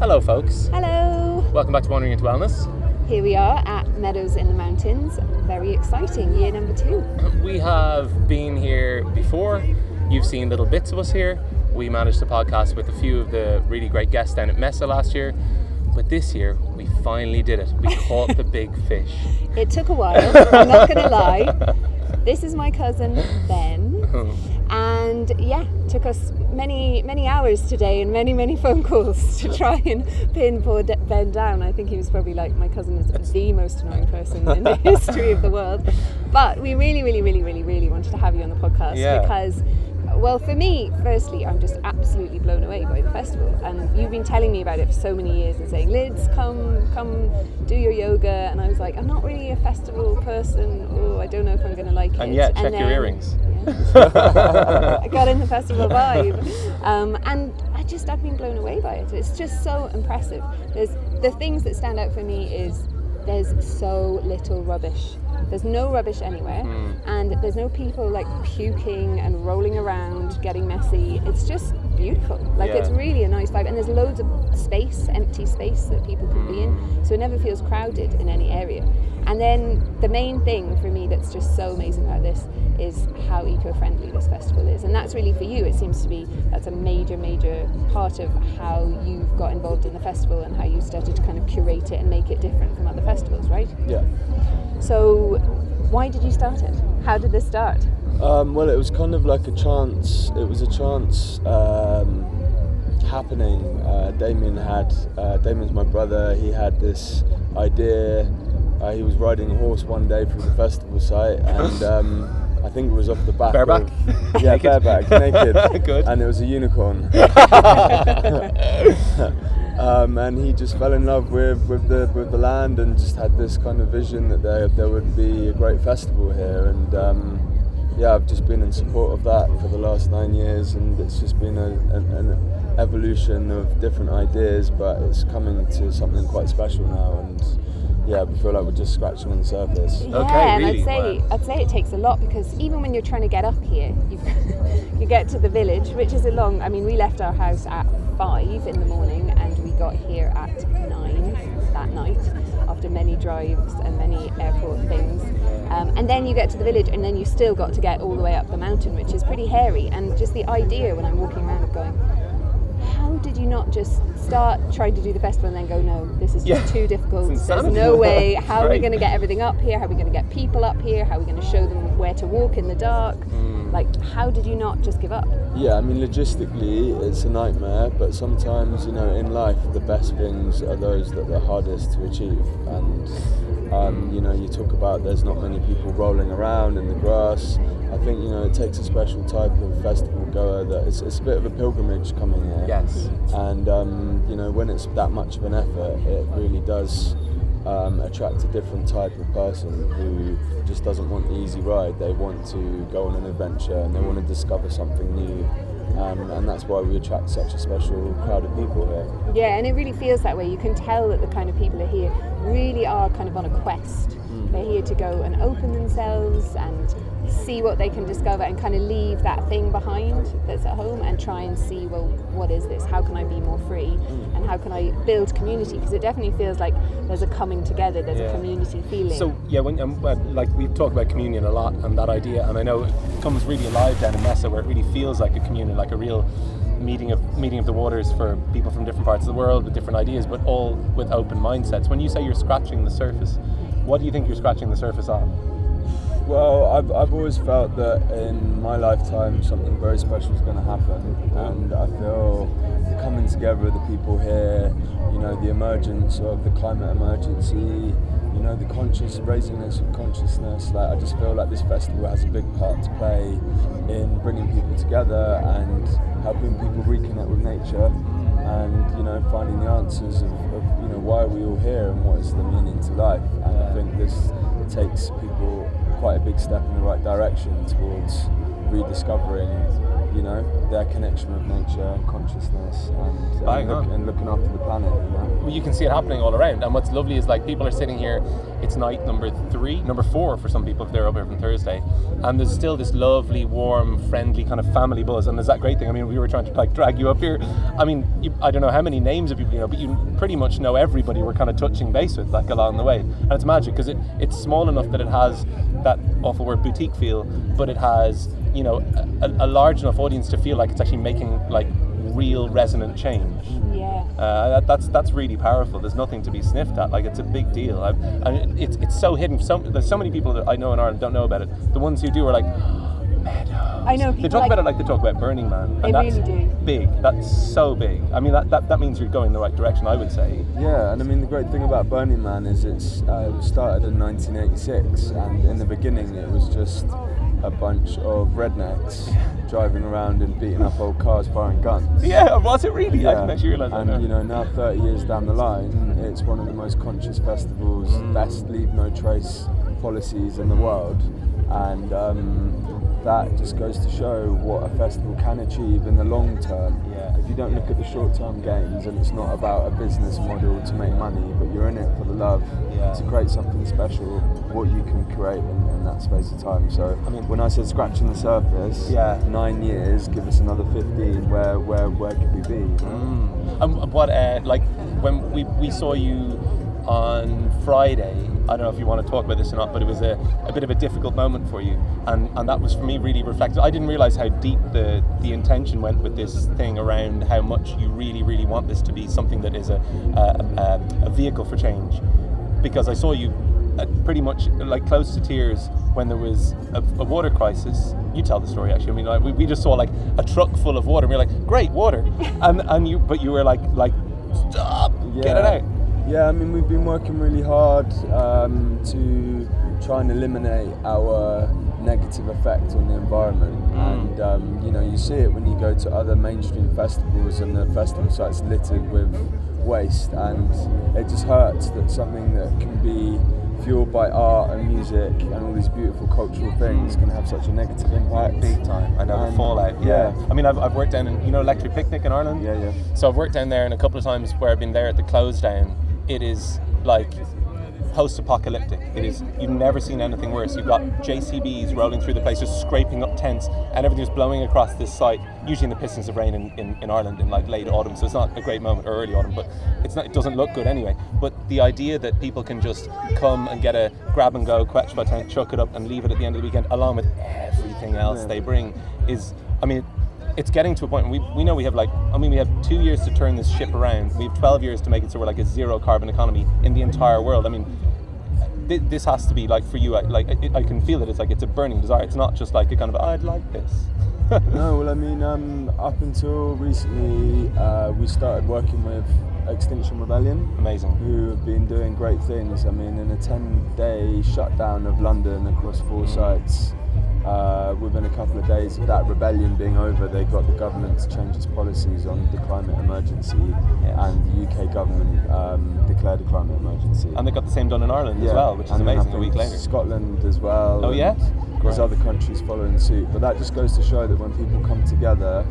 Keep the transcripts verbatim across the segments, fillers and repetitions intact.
Hello folks. Hello. Welcome back to Wandering into Wellness. Here we are at Meadows in the Mountains. Very exciting, year number two. We have been here before. You've seen little bits of us here. We managed to podcast with a few of the really great guests down at Mesa last year. But this year, we finally did it. We caught the big fish. It took a while, I'm not going to lie. This is my cousin, Ben. And yeah, took us many, many hours today and many, many phone calls to try and pin poor De- Ben down. I think he was probably like, my cousin is the most annoying person in the history of the world. But we really, really, really, really, really wanted to have you on the podcast yeah. because... Well, for me, firstly, I'm just absolutely blown away by the festival, and you've been telling me about it for so many years and saying, Lids, come, come do your yoga, and I was like, I'm not really a festival person, oh, I don't know if I'm going to like and it. Yet, and yeah, check your earrings. Yeah. I got in the festival vibe, um, and I just, I've been blown away by it. It's just so impressive. There's the things that stand out for me is there's so little rubbish. There's no rubbish anywhere, mm. and there's no people like puking and rolling around, getting messy. It's just beautiful. Like yeah. it's really a nice vibe, and there's loads of space, empty space that people can mm. be in, so it never feels crowded in any area. And then the main thing for me that's just so amazing about this is how eco-friendly this festival is, and that's really for you. It seems to be that's a major, major part of how you've got involved in the festival and how you started to kind of curate it and make it different from other festivals, right? Yeah. So, why did you start it? How did this start? Um, well, it was kind of like a chance. It was a chance um, happening. Uh, Damien had uh, Damien's my brother. He had this idea. Uh, he was riding a horse one day through the festival site, and um, I think it was off the back. Bareback. Of, yeah, naked. bareback, naked. Good. And it was a unicorn. Um, and he just fell in love with, with the with the land and just had this kind of vision that there there would be a great festival here. And um, yeah, I've just been in support of that for the last nine years, and it's just been a, an, an evolution of different ideas, but it's coming to something quite special now. And yeah, we feel like we're just scratching on the surface. Yeah, okay, and really? I'd say wow. I'd say it takes a lot, because even when you're trying to get up here, you've you get to the village, which is a long. I mean, we left our house at five in the morning and we got here at nine that night after many drives and many airport things, um, and then you get to the village, and then you still got to get all the way up the mountain, which is pretty hairy. And just the idea when I'm walking around of going, how did you not just start trying to do the festival and then go, no, this is just yeah. too difficult, there's no way, how right. are we going to get everything up here, how are we going to get people up here, how are we going to show them where to walk in the dark? mm. Like, how did you not just give up? Yeah, I mean, logistically it's a nightmare, but sometimes, you know, in life the best things are those that are the hardest to achieve. And um, you know, you talk about there's not many people rolling around in the grass. I think, you know, it takes a special type of festival goer that it's, it's a bit of a pilgrimage coming here. Yes. And, um, you know, when it's that much of an effort, it really does um, attract a different type of person who just doesn't want the easy ride. They want to go on an adventure and they want to discover something new. Um, and that's why we attract such a special crowd of people here. Yeah, and it really feels that way. You can tell that the kind of people are here really are kind of on a quest. Mm. They're here to go and open themselves and see what they can discover, and kind of leave that thing behind that's at home and try and see, well, what is this? How can I be more free? Mm. And how can I build community? Because it definitely feels like there's a coming together, there's yeah. a community feeling. So, yeah, when um, like we talk about communion a lot and that idea, and I know it comes really alive down in Mesa, where it really feels like a communion, like a real meeting of meeting of the waters for people from different parts of the world with different ideas, but all with open mindsets. When you say you're scratching the surface, what do you think you're scratching the surface on? Well, I've I've always felt that in my lifetime something very special is going to happen, and I feel coming together with the people here, you know, the emergence of the climate emergency, you know, the conscious raisingness of consciousness. Like, I just feel like this festival has a big part to play in bringing people together and helping people reconnect with nature, and, you know, finding the answers of, of you know, why are we all here and what is the meaning to life. And I think this takes people quite a big step in the right direction towards rediscovering you know, their connection with nature, consciousness, and, and, look, and looking after the planet, you know. Well, you can see it happening all around, and what's lovely is, like, people are sitting here, it's night number three, number four for some people if they're up here from Thursday, and there's still this lovely, warm, friendly kind of family buzz, and is that great thing. I mean, we were trying to, like, drag you up here. I mean, you, I don't know how many names of people you know, but you pretty much know everybody we're kind of touching base with, like, along the way, and it's magic, because it, it's small enough that it has that awful word boutique feel, but it has, you know, a, a large enough audience to feel like it's actually making, like, real resonant change. Yeah. Uh, that, that's that's really powerful. There's nothing to be sniffed at. Like, it's a big deal. I, I mean, it's it's so hidden. So there's so many people that I know in Ireland don't know about it. The ones who do are like, oh, Meadows. I know. People they talk like, about it like they talk about Burning Man. They really do. Big. That's so big. I mean, that, that that means you're going in the right direction, I would say. Yeah, and I mean, the great thing about Burning Man is it's uh, it started in nineteen eighty-six, and in the beginning it was just a bunch of rednecks driving around and beating up old cars, firing guns. Yeah, was it really? Yeah. I didn't actually realise that. And, you know, now thirty years down the line, it's one of the most conscious festivals, mm. best leave no trace policies in the world. And um, that just goes to show what a festival can achieve in the long term. Yeah. If you don't look at the short-term gains, and it's not about a business model to make money, but you're in it for the love, yeah. to create something special, what you can create in, in that space of time. So I mean, when I said scratching the surface, yeah. nine years, give us another fifteen, where where where could we be? Mm. And what, uh, like, when we, we saw you on Friday, I don't know if you want to talk about this or not, but it was a, a bit of a difficult moment for you, and, and that was for me really reflective. I didn't realise how deep the, the intention went with this thing around how much you really, really want this to be something that is a, a, a, a vehicle for change, because I saw you pretty much, like, close to tears when there was a, a water crisis. You tell the story, actually. I mean, like, we, we just saw, like, a truck full of water, and we were like, great, water, and and you, but you were like, like, stop, yeah. get it out. Yeah, I mean, we've been working really hard um, to try and eliminate our negative effect on the environment. Mm. And, um, you know, you see it when you go to other mainstream festivals and the festival sites littered with waste. And it just hurts that something that can be fueled by art and music and all these beautiful cultural things can have such a negative impact. Big time. I know, the fallout. Yeah. yeah. I mean, I've, I've worked down in, you know, Electric Picnic in Ireland? Yeah, yeah. So I've worked down there, and a couple of times where I've been there at the close down, it is like post-apocalyptic. It is, you've never seen anything worse. You've got J C Bs rolling through the place, just scraping up tents, and everything's blowing across this site, usually in the pistons of rain in, in, in Ireland in, like, late autumn, so it's not a great moment, or early autumn, but it's not, it doesn't look good anyway. But the idea that people can just come and get a grab and go Quechua tent, chuck it up and leave it at the end of the weekend, along with everything else they bring, is, I mean, it's getting to a point, and we, we know we have, like, I mean, we have two years to turn this ship around. We have twelve years to make it so we're, like, a zero carbon economy in the entire world. I mean, th- this has to be, like, for you, I, like, it, I can feel it. It's like, it's a burning desire. It's not just like a kind of, I'd like this. No, well, I mean, um, up until recently, uh, we started working with Extinction Rebellion. Amazing. Who have been doing great things. I mean, in a ten-day shutdown of London across four sites, Uh, within a couple of days of that rebellion being over, they got the government to change its policies on the climate emergency, yes. and the U K government um, declared a climate emergency. And they got the same done in Ireland, yeah. as well, which is and amazing. A week later, Scotland as well. Oh yeah, there's other countries following suit. But that just goes to show that when people come together,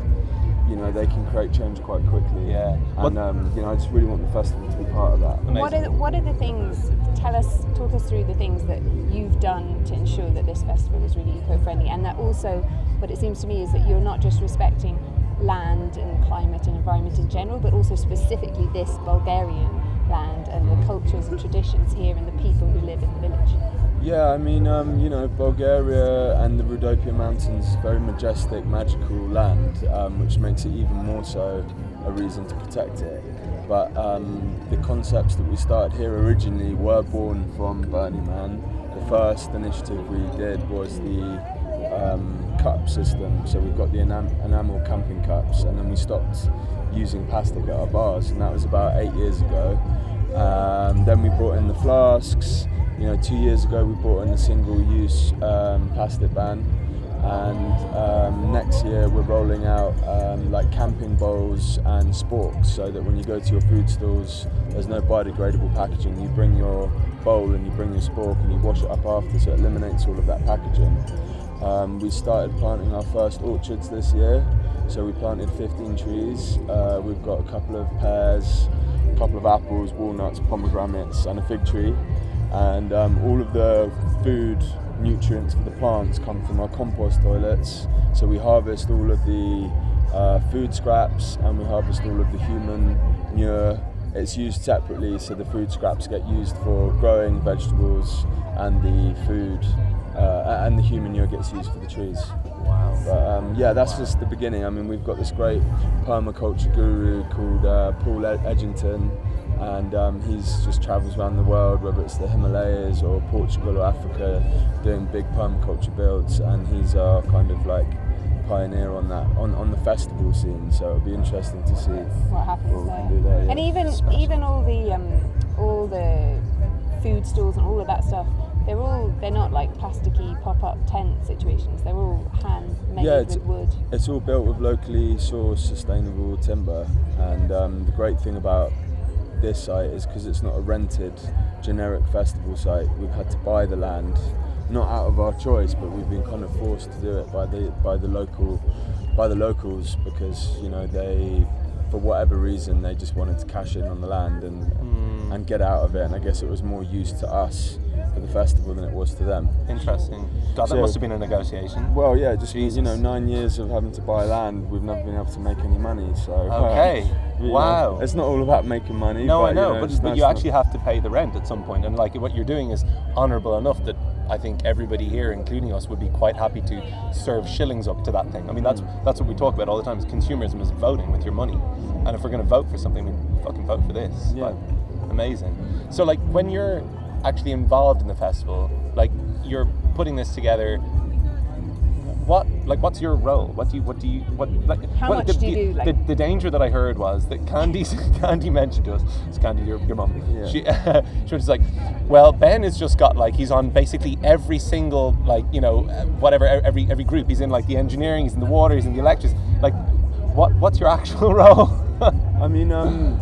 you know, they can create change quite quickly. Yeah. And um, you know, I just really want the festival to be part of that. Amazing. What are the, what are the things? Tell us, talk us through the things that you've done to ensure that this festival is really eco-friendly, and that also, what it seems to me is that you're not just respecting land and climate and environment in general, but also specifically this Bulgarian land and the cultures and traditions here and the people who live in the village. Yeah, I mean, um, you know, Bulgaria and the Rhodope Mountains, very majestic, magical land, um, which makes it even more so a reason to protect it. But um, the concepts that we started here originally were born from Burning Man. The first initiative we did was the um, cup system. So we've got the enam- enamel camping cups, and then we stopped using plastic at our bars, and that was about eight years ago. Um, then we brought in the flasks. You know, two years ago we brought in the single-use um, plastic ban, and um, next year we're rolling out um, like camping bowls and sporks, so that when you go to your food stalls, there's no biodegradable packaging. You bring your bowl and you bring your spork and you wash it up after, so it eliminates all of that packaging. Um, we started planting our first orchards this year, so we planted fifteen trees. Uh, we've got a couple of pears, a couple of apples, walnuts, pomegranates, and a fig tree. And um, all of the food nutrients for the plants come from our compost toilets. So we harvest all of the uh, food scraps, and we harvest all of the human manure. It's used separately, so the food scraps get used for growing vegetables, and the food uh, and the human manure gets used for the trees. Wow. But um, yeah, that's wow. just the beginning. I mean, we've got this great permaculture guru called uh, Paul Edgington, and um, he's just travels around the world, whether it's the Himalayas or Portugal or Africa, doing big permaculture builds, and he's uh, kind of like pioneer on that on, on the festival scene, so it'll be interesting to see what happens what we there. Can do there yeah. And even Special. even all the um, all the food stalls and all of that stuff, they're all they're not like plasticky pop-up tent situations. They're all hand made yeah, with wood. It's all built with locally sourced sustainable timber, and um, the great thing about this site is because it's not a rented generic festival site. We've had to buy the land. Not out of our choice, but we've been kind of forced to do it by the by the local by the locals, because you know they, for whatever reason, they just wanted to cash in on the land and mm. and get out of it. And I guess it was more use to us for the festival than it was to them. Interesting. God, that so, must have been a negotiation. Well, yeah, just Jesus. you know, nine years of having to buy land, we've never been able to make any money. So okay. Um, You wow. know, it's not all about making money. No, but, I know, you know but, but nice you actually enough. have to pay the rent at some point. And like what you're doing is honourable enough that I think everybody here, including us, would be quite happy to serve shillings up to that thing. I mean, that's that's what we talk about all the time, is consumerism is voting with your money. And if we're going to vote for something, we fucking vote for this. Yeah. Like, amazing. So like when you're actually involved in the festival, like you're putting this together, What like what's your role? What do you what do you what like? How what, much the, do you the, do? Like? The, the danger that I heard was that Candy Candy mentioned to us. It's Candy, your your mum. Yeah. She uh, she was like, well, Ben has just got like he's on basically every single like you know whatever every every group he's in, like the engineering, he's in the water, he's in the electrics. Like, what what's your actual role? I mean, um,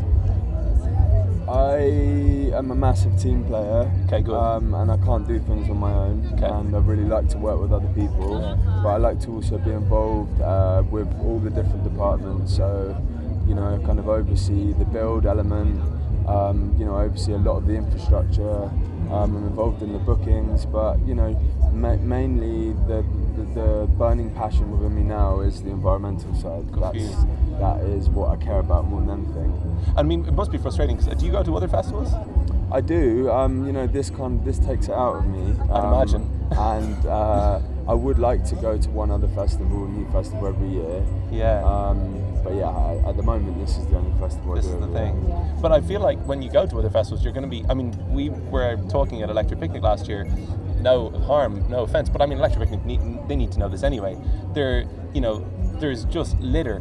I am a massive team player. Okay, good. Um, and I can't do things on my own. Okay. And I really like to work with other people, yeah. but I like to also be involved uh, with all the different departments. So, you know, kind of oversee the build element. Um, you know, oversee a lot of the infrastructure. Um, I'm involved in the bookings, but you know, ma- mainly the, the the burning passion within me now is the environmental side. That's that is what I care about more than anything. I mean, it must be frustrating. Cause do you go to other festivals? I do. Um, you know, this kind of, this takes it out of me. Um, I imagine. And uh, I would like to go to one other festival, a new festival every year. Yeah. Um, But yeah, I, at the moment, this is the only festival. This I do is the thing. Yeah. But I feel like when you go to other festivals, you're going to be. I mean, we were talking at Electric Picnic last year. No harm, no offense, but I mean, Electric Picnic need, they need to know this anyway. They're, you know, there's just litter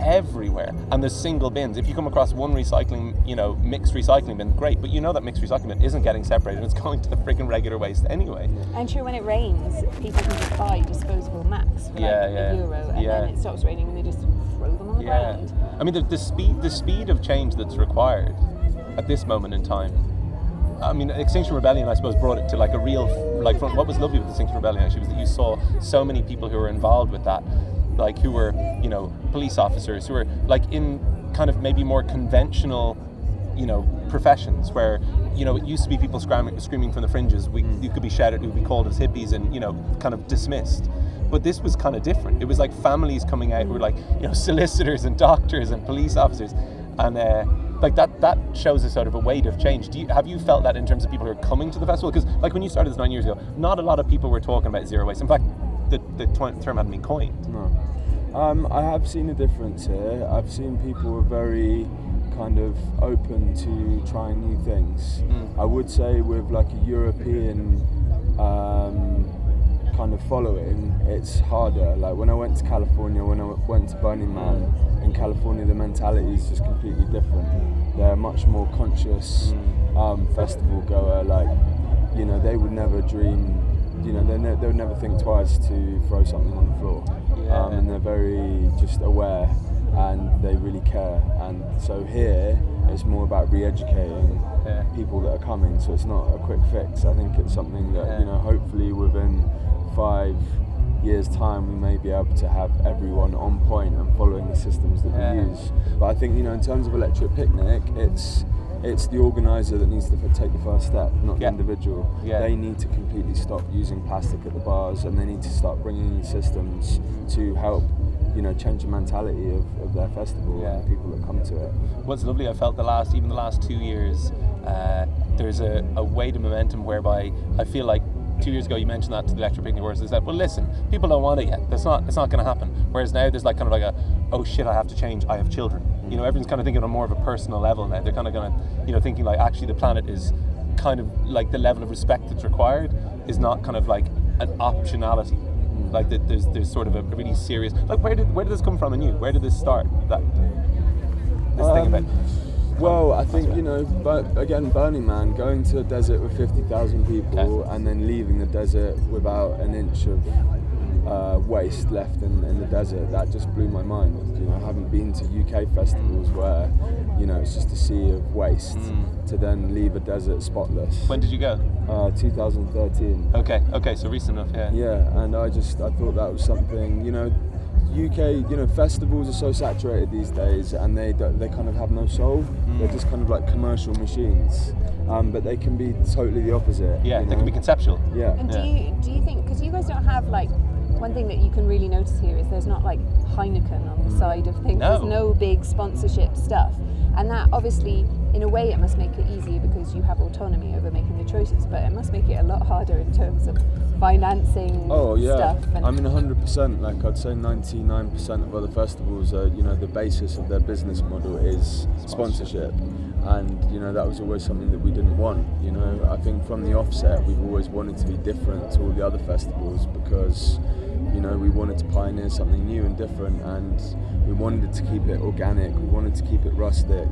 everywhere, and there's single bins. If you come across one recycling, you know, mixed recycling bin, great. But you know that mixed recycling bin isn't getting separated; it's going to the freaking regular waste anyway. And sure, when it rains, people can just buy disposable Macs for like yeah, yeah. a euro, and yeah. then it stops raining, and they just throw them on the yeah. ground. I mean, the, the speed, the speed of change that's required at this moment in time. I mean, Extinction Rebellion, I suppose, brought it to like a real like. Front. What was lovely with Extinction Rebellion actually was that you saw so many people who were involved with that. Like who were, you know, police officers who were like in kind of maybe more conventional, you know, professions where, you know, it used to be people screaming, screaming from the fringes. We, you could be shouted, you could be called as hippies and, you know, kind of dismissed. But this was kind of different. It was like families coming out who were like, you know, solicitors and doctors and police officers. And uh, like that that shows a sort of a weight of change. Do you, have you felt that in terms of people who are coming to the festival? Because like when you started this nine years ago, not a lot of people were talking about zero waste. In fact, the, the term hadn't been coined. No. Um, I have seen a difference here. I've seen people are very kind of open to trying new things. Mm. I would say with like a European um, kind of following, it's harder. Like when I went to California, when I went to Burning Man, in California the mentality is just completely different. They're a much more conscious mm. um, festival goer. Like, you know, they would never dream You know, they ne- they'll never think twice to throw something on the floor. Yeah. Um, and they're very just aware and they really care. And so here, it's more about re-educating yeah. people that are coming. So it's not a quick fix. I think it's something that, yeah. you know, hopefully within five, years' time we may be able to have everyone on point and following the systems that yeah. we use. But I think, you know, in terms of Electric Picnic, it's it's the organiser that needs to take the first step, not yeah. the individual. Yeah. They need to completely stop using plastic at the bars, and they need to start bringing in systems to help, you know, change the mentality of, of their festival yeah. and the people that come to it. What's lovely, I felt the last, even the last two years, uh, there's a, a weight of momentum whereby I feel like two years ago you mentioned that to the Electric Picnic workers, they said, well listen, people don't want it yet, that's not, it's not going to happen. Whereas now there's like kind of like a, oh shit, I have to change, I have children. You know, everyone's kind of thinking on more of a personal level now. They're kind of going to, you know, thinking like actually the planet is kind of like the level of respect that's required is not kind of like an optionality. Like that, there's there's sort of a really serious. Like, where did where did this come from in you? Where did this start? That this um, thing about. Well, I think, you know, but again, Burning Man, going to a desert with fifty thousand people okay. and then leaving the desert without an inch of uh, waste left in, in the desert. That just blew my mind. You know, I haven't been to U K festivals where, you know, it's just a sea of waste mm. to then leave a desert spotless. When did you go? Uh, two thousand thirteen. Okay, okay, so recent enough, yeah. Yeah, and I just, I thought that was something, you know, U K, you know, festivals are so saturated these days, and they don't, they kind of have no soul. Mm. They're just kind of like commercial machines, um, but they can be totally the opposite. Yeah, you know? They can be conceptual. Yeah. And yeah. do you do you think, because you guys don't have like, one thing that you can really notice here is there's not like Heineken on the side of things. No. There's no big sponsorship stuff, and that obviously, in a way, it must make it easier because you have autonomy over making the choices, but it must make it a lot harder in terms of financing oh, yeah. stuff. And I mean, one hundred percent, like I'd say ninety-nine percent of other festivals are, you know, the basis of their business model is sponsorship. And, you know, that was always something that we didn't want, you know. I think from the offset, we've always wanted to be different to all the other festivals because, you know, we wanted to pioneer something new and different, and we wanted to keep it organic, we wanted to keep it rustic,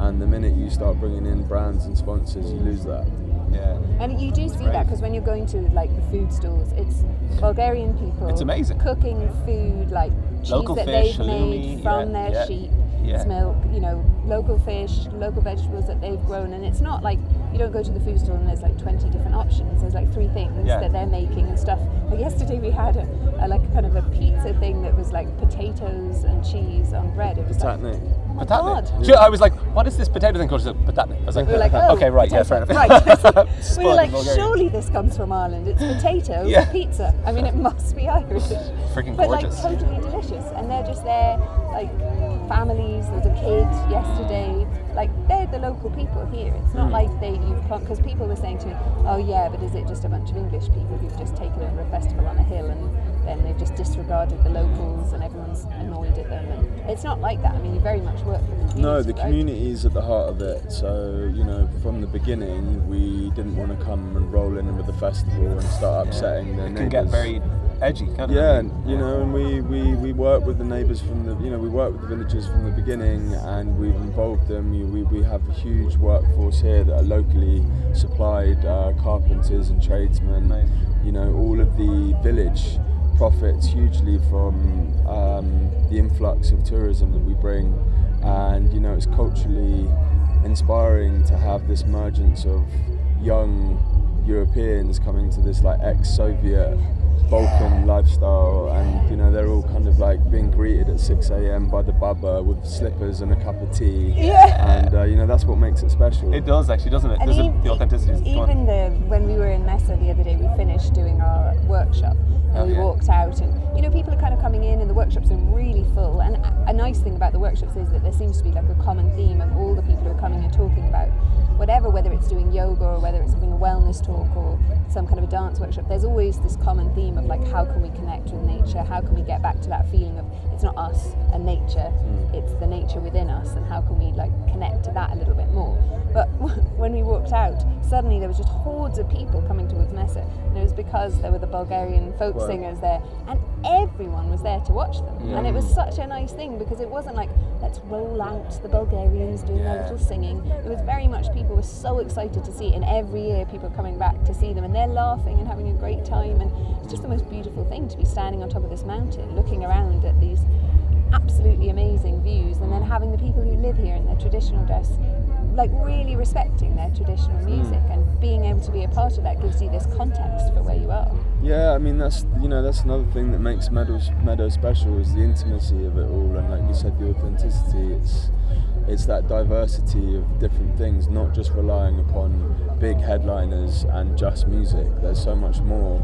and the minute you start bringing in brands and sponsors, you lose that. Yeah. And you do it's see brave. That, because when you're going to, like, the food stalls, it's Bulgarian people it's amazing. Cooking food, like, cheese local that fish, they've made halloumi, from yeah, their yeah. sheep. Yeah. Milk, you know, local fish, local vegetables that they've grown, and it's not like you don't go to the food store and there's like twenty different options. There's like three things yeah. that they're making and stuff. Like yesterday we had a, a like kind of a pizza thing that was like potatoes and cheese on bread. It was Patatnik. Like, oh my Patatnik. God. Yeah. I was like, what is this potato thing called? She said, Patatnik. I was like, we were like oh, okay, right, potato. Yeah, fair enough. Right. We were like, surely this comes from Ireland. It's potato yeah. with pizza. I mean, it must be Irish. Freaking but, gorgeous. But like totally delicious, and they're just there, like families. There was a kid yesterday, like they're the local people here. It's not mm. like they you've because people were saying to me, oh yeah, but is it just a bunch of English people who've just taken over a festival on a hill and then they've just disregarded the locals and everyone's annoyed at them? And it's not like that. I mean, you very much work with the community. No, the right? community is at the heart of it. So, you know, from the beginning, we didn't want to come and roll in with the festival and start upsetting yeah. their neighbours. It can get very edgy, can't it? Yeah, you yeah. know, and we, we, we work with the neighbours from the, you know, we work with the villagers from the beginning, and we've involved them. We, we have a huge workforce here that are locally supplied, uh, carpenters and tradesmen. You know, all of the village profits hugely from um, the influx of tourism that we bring, and, you know, it's culturally inspiring to have this emergence of young Europeans coming to this like ex-Soviet Balkan lifestyle, and, you know, they're all kind of like being greeted at six a.m. by the baba with slippers and a cup of tea yeah. and uh, you know, that's what makes it special. It does actually, doesn't it? There's even, a, the authenticity is even the when we were in Mesa the other day, we finished doing our workshop and oh, we yeah. walked out, and, you know, people are kind of coming in and the workshops are really full, and a nice thing about the workshops is that there seems to be like a common theme of all the people who are coming and talking about whatever, whether it's doing yoga or whether it's giving a wellness talk or some kind of a dance workshop. There's always this common theme of like, how can we connect with nature, how can we get back to that feeling of it's not us and nature, it's the nature within us, and how can we like connect to that a little bit more. But when we walked out, suddenly there was just hordes of people coming towards Mesa, and it was because there were the Bulgarian folk wow. singers there, and everyone was there to watch them yeah. and it was such a nice thing because it wasn't like, let's roll out the Bulgarians doing yeah. their little singing. It was very much, people were so excited to see it, and every year people are coming back to see them and they're laughing and having a great time, and it's just the most beautiful thing to be standing on top of this mountain looking around at these absolutely amazing views, and then having the people who live here in their traditional dress like really respecting their traditional music, and being able to be a part of that gives you this context for where you are. Yeah, I mean, that's, you know, that's another thing that makes Meadows Meadows special, is the intimacy of it all, and like you said, the authenticity. It's it's that diversity of different things, not just relying upon big headliners and just music. There's so much more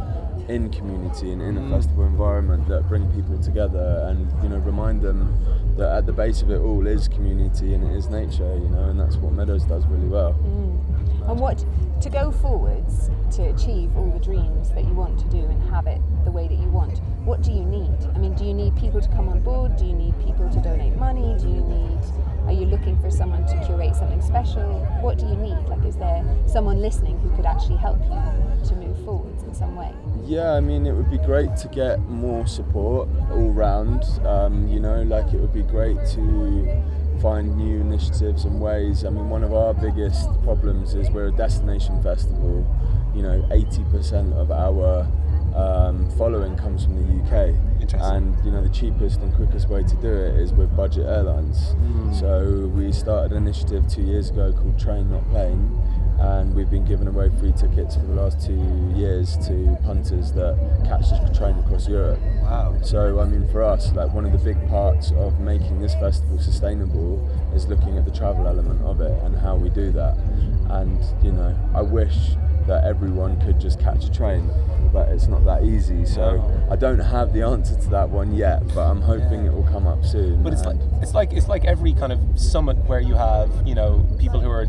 in community and in a festival environment that bring people together, and, you know, remind them that at the base of it all is community and it is nature, you know, and that's what Meadows does really well. Mm. And what, to go forwards, to achieve all the dreams that you want to do and have it the way that you want, what do you need? I mean, do you need people to come on board? Do you need people to donate money? Do you need, are you looking for someone to curate something special? What do you need? Like, is there someone listening who could actually help you to move forwards in some way? Yeah, I mean, it would be great to get more support all round, um, you know, like it would be great to find new initiatives and ways. I mean, one of our biggest problems is we're a destination festival. You know, eighty percent of our um, following comes from the U K. And, you know, the cheapest and quickest way to do it is with budget airlines. Mm. So we started an initiative two years ago called Train Not Plane. And we've been giving away free tickets for the last two years to punters that catch this train across Europe. Wow. So, I mean, for us, like, one of the big parts of making this festival sustainable is looking at the travel element of it and how we do that. And, you know, I wish that everyone could just catch a train, but it's not that easy. So I don't have the answer to that one yet, but I'm hoping yeah. it will come up soon. But it's like, it's like it's like every kind of summit where you have, you know, people who are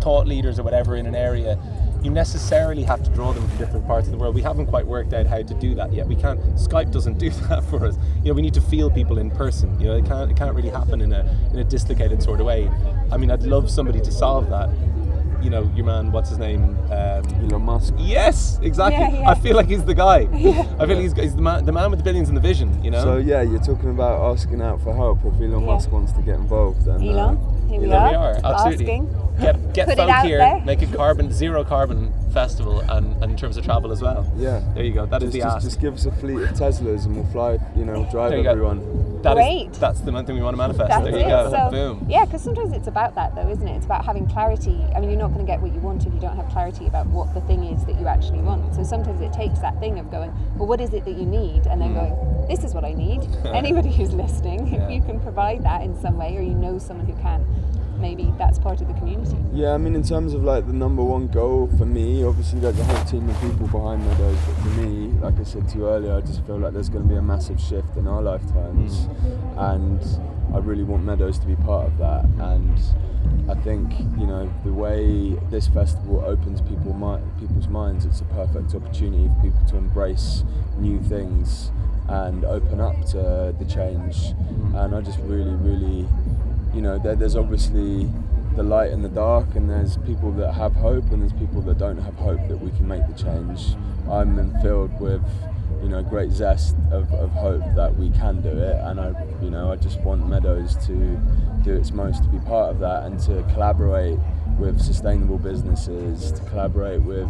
thought leaders or whatever in an area, you necessarily have to draw them from different parts of the world. We haven't quite worked out how to do that yet. We can't, Skype doesn't do that for us. You know, we need to feel people in person. You know, it can't, it can't really happen in a in a dislocated sort of way. I mean, I'd love somebody to solve that. You know, your man, what's his name? Um, Elon Musk. Yes, exactly. Yeah, yeah. I feel like he's the guy. Yeah. I feel like he's, he's the man, the man with the billions and the vision, you know? So, yeah, you're talking about asking out for help if Elon yeah. Musk wants to get involved. And, Elon, uh, here we Elon, are. We are. Absolutely. Asking. Get, get folk here, there. Make a carbon, zero carbon festival, and, and in terms of travel as well. Yeah. There you go, that just, is the just, ask. Just give us a fleet of Teslas and we'll fly, you know, drive everyone. That Great. Is, that's the one thing we want to manifest. That's there you it. Go. So, boom. Yeah, because sometimes it's about that, though, isn't it? It's about having clarity. I mean, you're not going to get what you want if you don't have clarity about what the thing is that you actually want. So sometimes it takes that thing of going, well, what is it that you need? And then going, this is what I need. Anybody who's listening, yeah. if you can provide that in some way, or you know someone who can, maybe that's part of the community. Yeah, I mean, in terms of like the number one goal for me, obviously there's a whole team of people behind Meadows, but for me, like I said to you earlier, I just feel like there's going to be a massive shift in our lifetimes, mm. and I really want Meadows to be part of that. And I think, you know, the way this festival opens people mi- people's minds, it's a perfect opportunity for people to embrace new things and open up to the change. And I just really, really, you know, there, there's obviously the light and the dark, and there's people that have hope and there's people that don't have hope that we can make the change. I'm filled with, you know, great zest of, of hope that we can do it, and I, you know, I just want Meadows to do its most to be part of that, and to collaborate with sustainable businesses, to collaborate with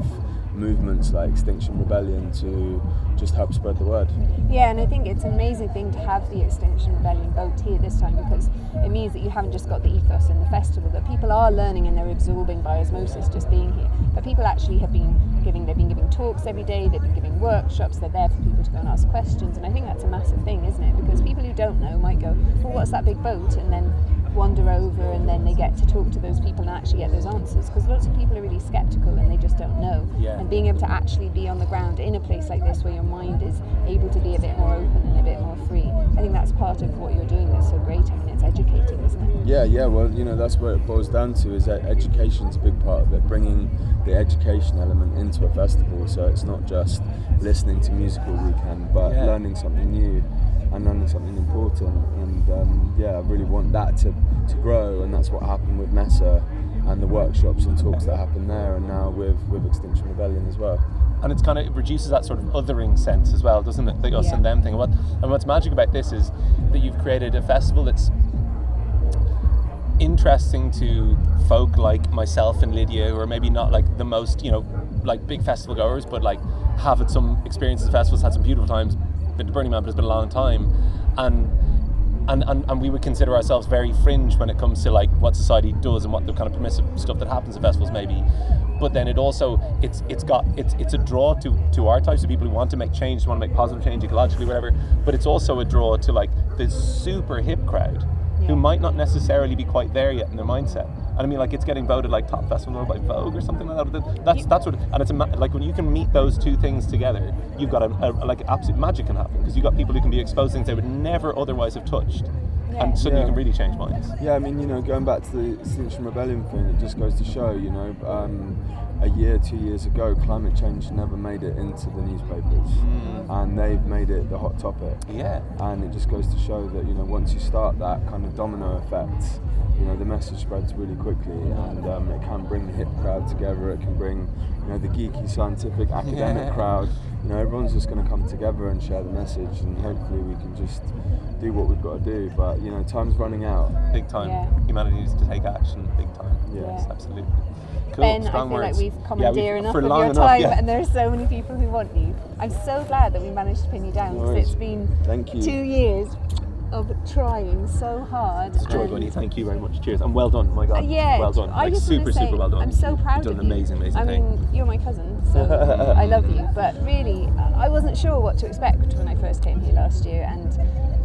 movements like Extinction Rebellion to just help spread the word. Yeah, and I think it's an amazing thing to have the Extinction Rebellion vote here this time, because it means that you haven't just got the ethos in the festival, that people are learning and they're absorbing by osmosis just being here. But people actually have been giving, they've been giving talks every day, they've been giving workshops, they're there for people to go and ask questions, and I think that's a massive thing, isn't it? Because people who don't know might go, well, what's that big boat? And then wander over, and then they get to talk to those people and actually get those answers, because lots of people are really sceptical and they just don't know. Yeah. And being able to actually be on the ground in a place like this where your mind is able to be a bit more open and a bit more free, I think that's part of what you're doing that's so great. I mean, it's educating, isn't it? Yeah, yeah, well, you know, that's where it boils down to, is that education's a big part of it, bringing the education element into a festival, so it's not just listening to music all weekend, but yeah. learning something new and learning something important. And um, yeah, I really want that to, to grow, and that's what happened with Mesa and the workshops and talks that happened there, and now with, with Extinction Rebellion as well. And it's kind of, it reduces that sort of othering sense as well, doesn't it? The us yeah. and them thing. What, and what's magic about this is that you've created a festival that's interesting to folk like myself and Lydia, who are maybe not like the most, you know, like big festival goers, but like have had some experiences at festivals, had some beautiful times, been to Burning Man, but it's been a long time. And and, and, and we would consider ourselves very fringe when it comes to like what society does and what the kind of permissive stuff that happens at festivals maybe. But then it also, it's it's got, it's it's a draw to, to our types of people who want to make change, who want to make positive change ecologically, whatever. But it's also a draw to like the super hip crowd yeah. who might not necessarily be quite there yet in their mindset. And I mean, like, it's getting voted like top festival by Vogue or something like that. That's that's sort of, and it's a, like when you can meet those two things together, you've got a, a like absolute magic can happen because you've got people who can be exposed things they would never otherwise have touched. Yeah. And suddenly yeah. you can really change minds. Yeah, I mean, you know, going back to the Extinction Rebellion thing, it just goes to show, you know, um, a year, two years ago, climate change never made it into the newspapers. Mm. And they've made it the hot topic. Yeah. And it just goes to show that, you know, once you start that kind of domino effect, you know, the message spreads really quickly, and um, it can bring the hip crowd together, it can bring, you know, the geeky, scientific, academic yeah. crowd. You know, everyone's just going to come together and share the message, and hopefully we can just do what we've got to do. But, you know, time's running out. Big time. Yeah. Humanity needs to take action, big time. Yeah. Yes, absolutely. Cool. Ben, strong I feel words. Like we've commandeered yeah, enough of your enough, time, yeah. and there are so many people who want you. I'm so glad that we managed to pin you down, because nice. It's been Thank you. two years. Of trying so hard. It's joy, Winnie. Thank you very much. Cheers. And well done. My God. Yeah. Well done. I like super, say, super well done. I'm so proud of you. You've done an amazing, amazing I thing. I mean, you're my cousin, so I love you. But really, I wasn't sure what to expect when I first came here last year, and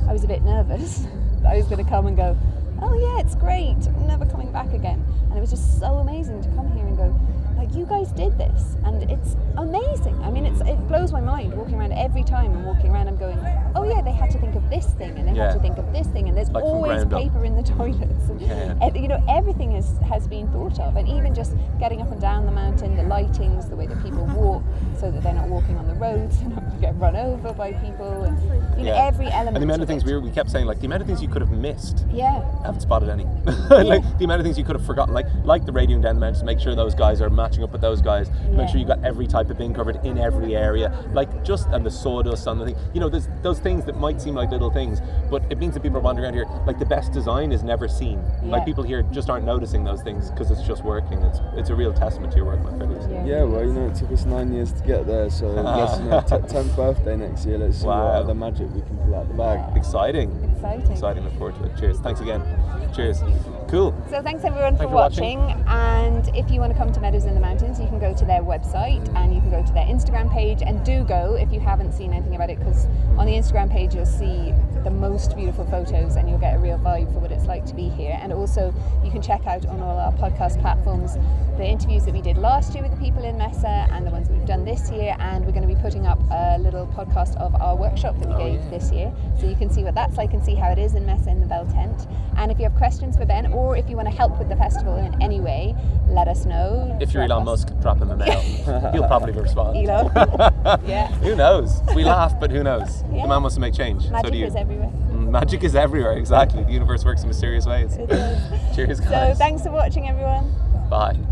I was a bit nervous that I was going to come and go, oh yeah, it's great, I'm never coming back again. And it was just so amazing to come here and go, like, you guys did this, and it's amazing. I mean, it's it blows my mind walking around. Every time I'm walking around, I'm going, oh yeah, they had to think of this thing, and they yeah. had to think of this thing, and there's like always paper up. In the toilets. And, yeah. you know, everything is, has been thought of, and even just getting up and down the mountain, the lightings, the way that people walk, so that they're not walking on the roads, and not get run over by people, and you know, yeah. every element. And the amount of things it. we were, we kept saying, like, the amount of things you could have missed. Yeah. I haven't spotted any. like yeah. the amount of things you could have forgotten, like like the radio down the mountains. Make sure those guys are matching up with those guys. Yeah. Make sure you got every type of thing covered in every area. Like just and the sawdust on the thing. You know, there's those things that might seem like little things, but it means that people are wandering around here. Like the best design is never seen. Yeah. Like people here just aren't noticing those things because it's just working. It's it's a real testament to your work, my friend. Yeah. yeah. Well, you know, it took us nine years to get there, so let's you know, t- tenth birthday next year. Let's see wow. what other magic we can pull out the bag. Yeah. Exciting. Exciting. Exciting. Look forward to it. Cheers. Thanks again. Cheers. Cool. So thanks everyone for, Thank for watching. watching. And if you want to come to Meadows in the Mountains, you can go to their website and you can go to their Instagram page, and do go if you haven't seen anything about it, because on the Instagram page you'll see the most beautiful photos and you'll get a real vibe for what it's like to be here. And also you can check out on all our podcast platforms the interviews that we did last year with the people in Mesa and the ones that we've done this year, and we're going to be putting up a little podcast of our workshop that we oh, gave yeah. this year, so you can see what that's like and see how it is in Mesa in the Bell Tent. And if you have questions for Ben, or if you want to help with the festival in any way, let us know. If you're Elon Musk, drop him a mail. He'll probably respond. Elon. yeah. Who knows? We laugh, but who knows? Yeah. The man wants to make change. Magic so do you. is everywhere. Magic is everywhere, exactly. The universe works in mysterious ways. It does. Cheers, guys. So thanks for watching, everyone. Bye.